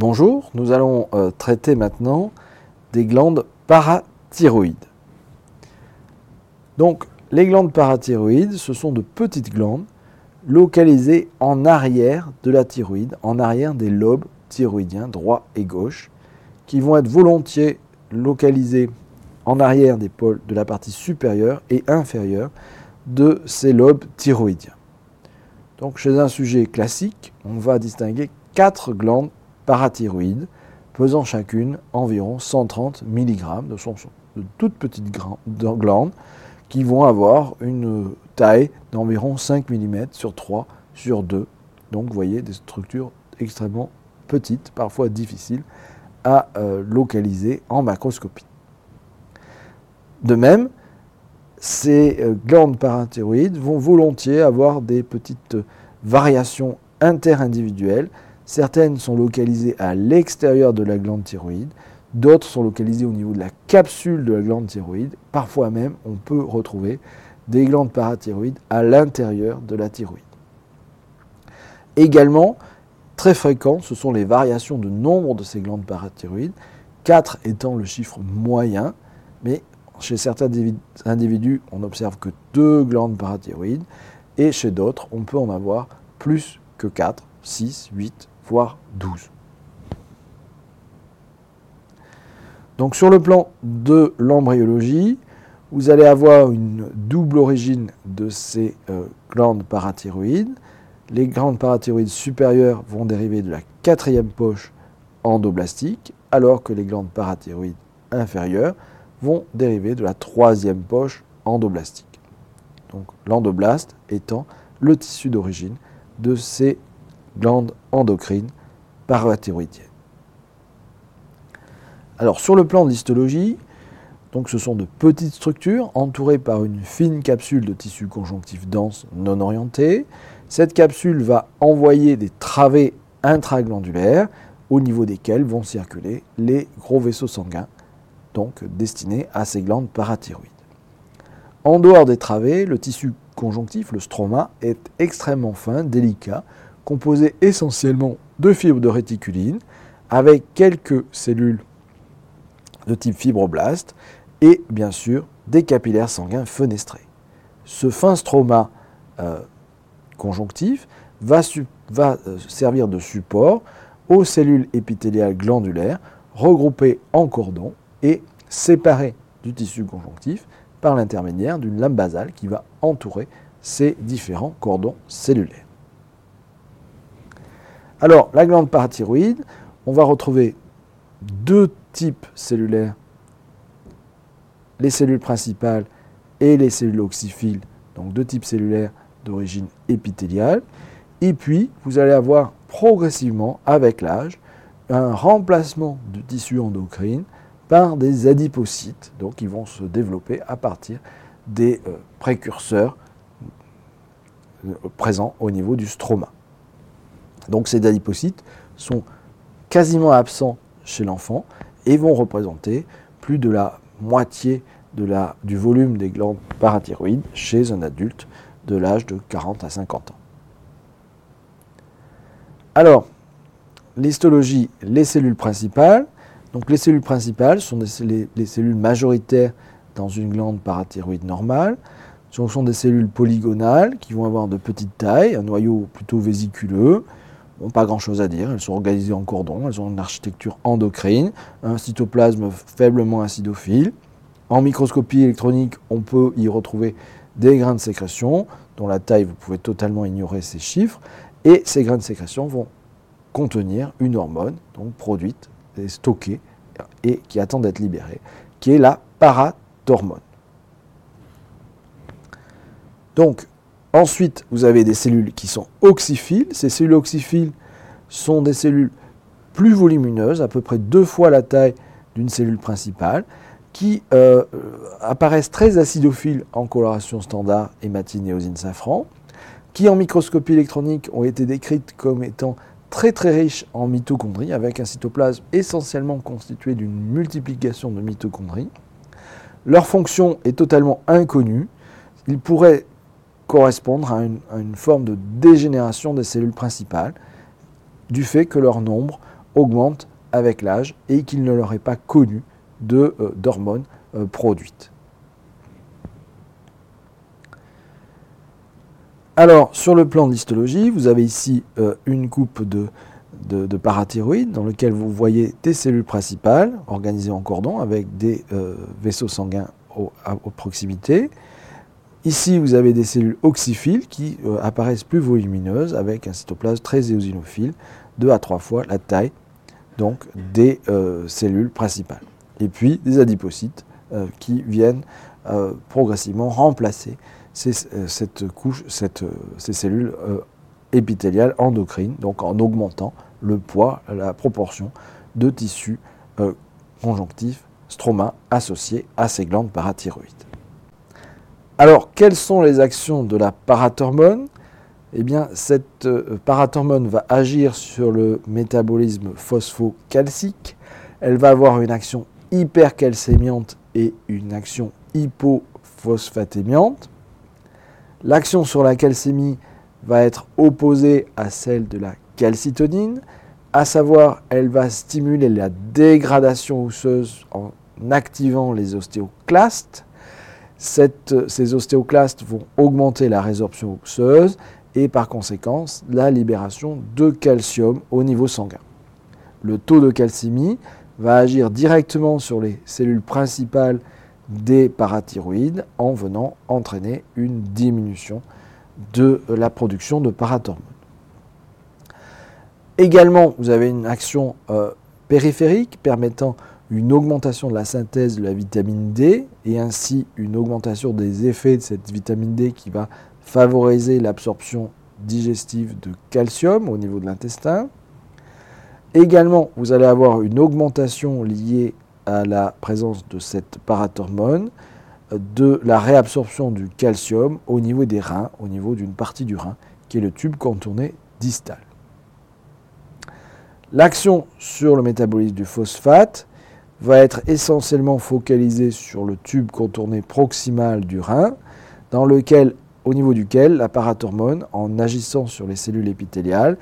Bonjour, nous allons traiter maintenant des glandes parathyroïdes. Donc, les glandes parathyroïdes, ce sont de petites glandes localisées en arrière de la thyroïde, en arrière des lobes thyroïdiens droit et gauche, qui vont être volontiers localisées en arrière des pôles de la partie supérieure et inférieure de ces lobes thyroïdiens. Donc, chez un sujet classique, on va distinguer 4 glandes parathyroïdes, pesant chacune environ 130 mg de toutes petites glandes qui vont avoir une taille d'environ 5 mm sur 3 sur 2. Donc vous voyez des structures extrêmement petites, parfois difficiles à localiser en macroscopie. De même, ces glandes parathyroïdes vont volontiers avoir des petites variations interindividuelles. Certaines sont localisées à l'extérieur de la glande thyroïde, d'autres sont localisées au niveau de la capsule de la glande thyroïde. Parfois même, on peut retrouver des glandes parathyroïdes à l'intérieur de la thyroïde. Également, très fréquent, ce sont les variations de nombre de ces glandes parathyroïdes, 4 étant le chiffre moyen, mais chez certains individus, on n'observe que 2 glandes parathyroïdes, et chez d'autres, on peut en avoir plus que 4, 6, 8, voire 12. Donc sur le plan de l'embryologie, vous allez avoir une double origine de ces glandes parathyroïdes. Les glandes parathyroïdes supérieures vont dériver de la 4e poche endoblastique, alors que les glandes parathyroïdes inférieures vont dériver de la 3e poche endoblastique. Donc l'endoblaste étant le tissu d'origine de ces glandes endocrines parathyroïdiennes. Alors sur le plan de l'histologie, donc ce sont de petites structures entourées par une fine capsule de tissu conjonctif dense non orienté. Cette capsule va envoyer des travées intraglandulaires au niveau desquelles vont circuler les gros vaisseaux sanguins, donc destinés à ces glandes parathyroïdes. En dehors des travées, le tissu conjonctif, le stroma, est extrêmement fin, délicat, composé essentiellement de fibres de réticuline, avec quelques cellules de type fibroblaste et bien sûr des capillaires sanguins fenestrés. Ce fin stroma conjonctif va servir de support aux cellules épithéliales glandulaires regroupées en cordon et séparées du tissu conjonctif par l'intermédiaire d'une lame basale qui va entourer ces différents cordons cellulaires. Alors, la glande parathyroïde, on va retrouver 2 types cellulaires, les cellules principales et les cellules oxyphiles, donc 2 types cellulaires d'origine épithéliale. Et puis, vous allez avoir progressivement, avec l'âge, un remplacement du tissu endocrine par des adipocytes, donc qui vont se développer à partir des précurseurs présents au niveau du stroma. Donc ces adipocytes sont quasiment absents chez l'enfant et vont représenter plus de la moitié du volume des glandes parathyroïdes chez un adulte de l'âge de 40 à 50 ans. Alors, l'histologie, les cellules principales. Donc les cellules principales sont les cellules majoritaires dans une glande parathyroïde normale. Ce sont des cellules polygonales qui vont avoir de petite taille, un noyau plutôt vésiculeux. Bon, pas grand-chose à dire, elles sont organisées en cordons, elles ont une architecture endocrine, un cytoplasme faiblement acidophile. En microscopie électronique, on peut y retrouver des grains de sécrétion, dont la taille, vous pouvez totalement ignorer ces chiffres, et ces grains de sécrétion vont contenir une hormone, donc produite, et stockée, et qui attend d'être libérée, qui est la parathormone. Donc, ensuite, vous avez des cellules qui sont oxyphiles. Ces cellules oxyphiles sont des cellules plus volumineuses, à peu près 2 fois la taille d'une cellule principale, qui apparaissent très acidophiles en coloration standard hématine et éosine safran, qui en microscopie électronique ont été décrites comme étant très très riches en mitochondries, avec un cytoplasme essentiellement constitué d'une multiplication de mitochondries. Leur fonction est totalement inconnue. Ils pourraient correspondre à une forme de dégénération des cellules principales, du fait que leur nombre augmente avec l'âge et qu'il ne l'aurait pas connu d'hormones produites. Alors, sur le plan de l'histologie, vous avez ici une coupe de parathyroïde dans laquelle vous voyez des cellules principales organisées en cordon avec des vaisseaux sanguins aux proximités. Ici, vous avez des cellules oxyphiles qui apparaissent plus volumineuses avec un cytoplasme très éosinophile, 2 à 3 fois la taille donc, des cellules principales. Et puis des adipocytes qui viennent progressivement remplacer ces cellules épithéliales endocrines, donc en augmentant le poids, la proportion de tissus conjonctifs, stroma associés à ces glandes parathyroïdes. Alors, quelles sont les actions de la parathormone? Eh bien, cette parathormone va agir sur le métabolisme phosphocalcique. Elle va avoir une action hypercalcémiante et une action hypophosphatémiante. L'action sur la calcémie va être opposée à celle de la calcitonine, à savoir elle va stimuler la dégradation osseuse en activant les ostéoclastes. Ces ostéoclastes vont augmenter la résorption osseuse et par conséquent la libération de calcium au niveau sanguin. Le taux de calcémie va agir directement sur les cellules principales des parathyroïdes en venant entraîner une diminution de la production de parathormone. Également, vous avez une action périphérique permettant une augmentation de la synthèse de la vitamine D et ainsi une augmentation des effets de cette vitamine D qui va favoriser l'absorption digestive de calcium au niveau de l'intestin. Également, vous allez avoir une augmentation liée à la présence de cette parathormone, de la réabsorption du calcium au niveau des reins, au niveau d'une partie du rein, qui est le tube contourné distal. L'action sur le métabolisme du phosphate va être essentiellement focalisée sur le tube contourné proximal du rein, au niveau duquel la parathormone, en agissant sur les cellules épithéliales,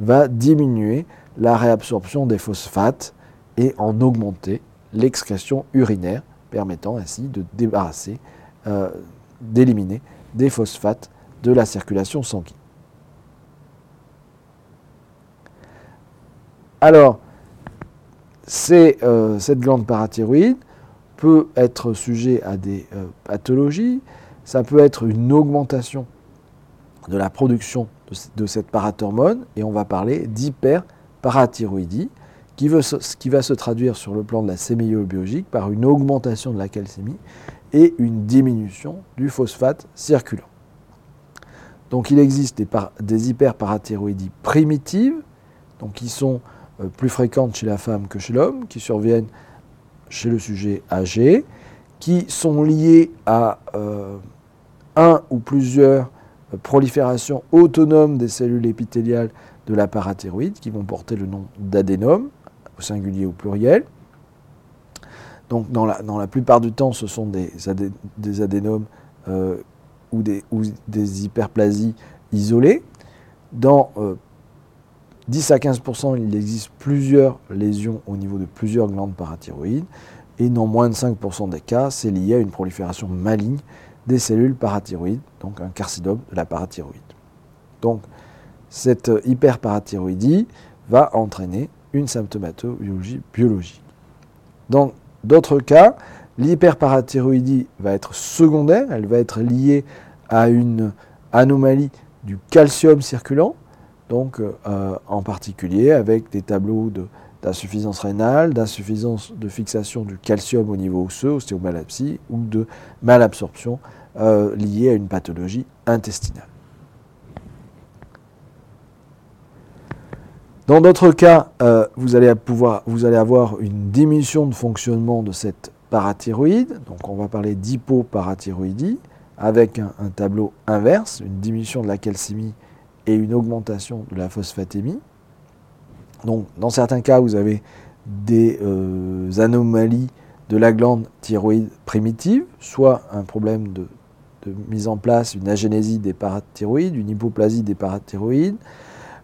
va diminuer la réabsorption des phosphates et en augmenter l'excrétion urinaire, permettant ainsi de d'éliminer des phosphates de la circulation sanguine. Alors, cette glande parathyroïde peut être sujet à des pathologies. Ça peut être une augmentation de la production de cette parathormone, et on va parler d'hyperparathyroïdie, qui va se traduire sur le plan de la sémiobiologie par une augmentation de la calcémie et une diminution du phosphate circulant. Donc il existe des hyperparathyroïdies primitives, donc qui sont plus fréquentes chez la femme que chez l'homme, qui surviennent chez le sujet âgé, qui sont liées à un ou plusieurs proliférations autonomes des cellules épithéliales de la parathyroïde, qui vont porter le nom d'adénome, au singulier ou au pluriel. Donc dans la plupart du temps, ce sont des adénomes ou des hyperplasies isolées. Dans 10 à 15%, il existe plusieurs lésions au niveau de plusieurs glandes parathyroïdes, et dans moins de 5% des cas, c'est lié à une prolifération maligne des cellules parathyroïdes, donc un carcinome de la parathyroïde. Donc cette hyperparathyroïdie va entraîner une symptomatologie biologique. Dans d'autres cas, l'hyperparathyroïdie va être secondaire, elle va être liée à une anomalie du calcium circulant, donc en particulier avec des tableaux d'insuffisance rénale, d'insuffisance de fixation du calcium au niveau osseux, ostéomalacie, ou de malabsorption liée à une pathologie intestinale. Dans d'autres cas, vous allez avoir une diminution de fonctionnement de cette parathyroïde, donc on va parler d'hypoparathyroïdie, avec un tableau inverse, une diminution de la calcémie et une augmentation de la phosphatémie. Donc dans certains cas, vous avez des anomalies de la glande thyroïde primitive, soit un problème de mise en place, une agénésie des parathyroïdes, une hypoplasie des parathyroïdes.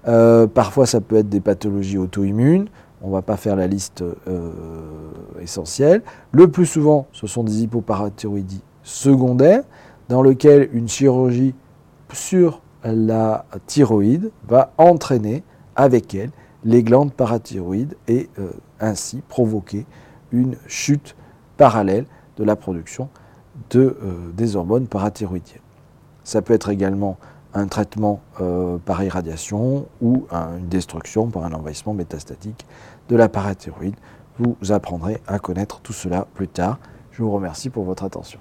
Parfois, ça peut être des pathologies auto-immunes, on ne va pas faire la liste essentielle. Le plus souvent, ce sont des hypoparathyroïdies secondaires, dans lesquelles une chirurgie sur la thyroïde va entraîner avec elle les glandes parathyroïdes et ainsi provoquer une chute parallèle de la production des hormones parathyroïdiennes. Ça peut être également un traitement par irradiation ou une destruction par un envahissement métastatique de la parathyroïde. Vous apprendrez à connaître tout cela plus tard. Je vous remercie pour votre attention.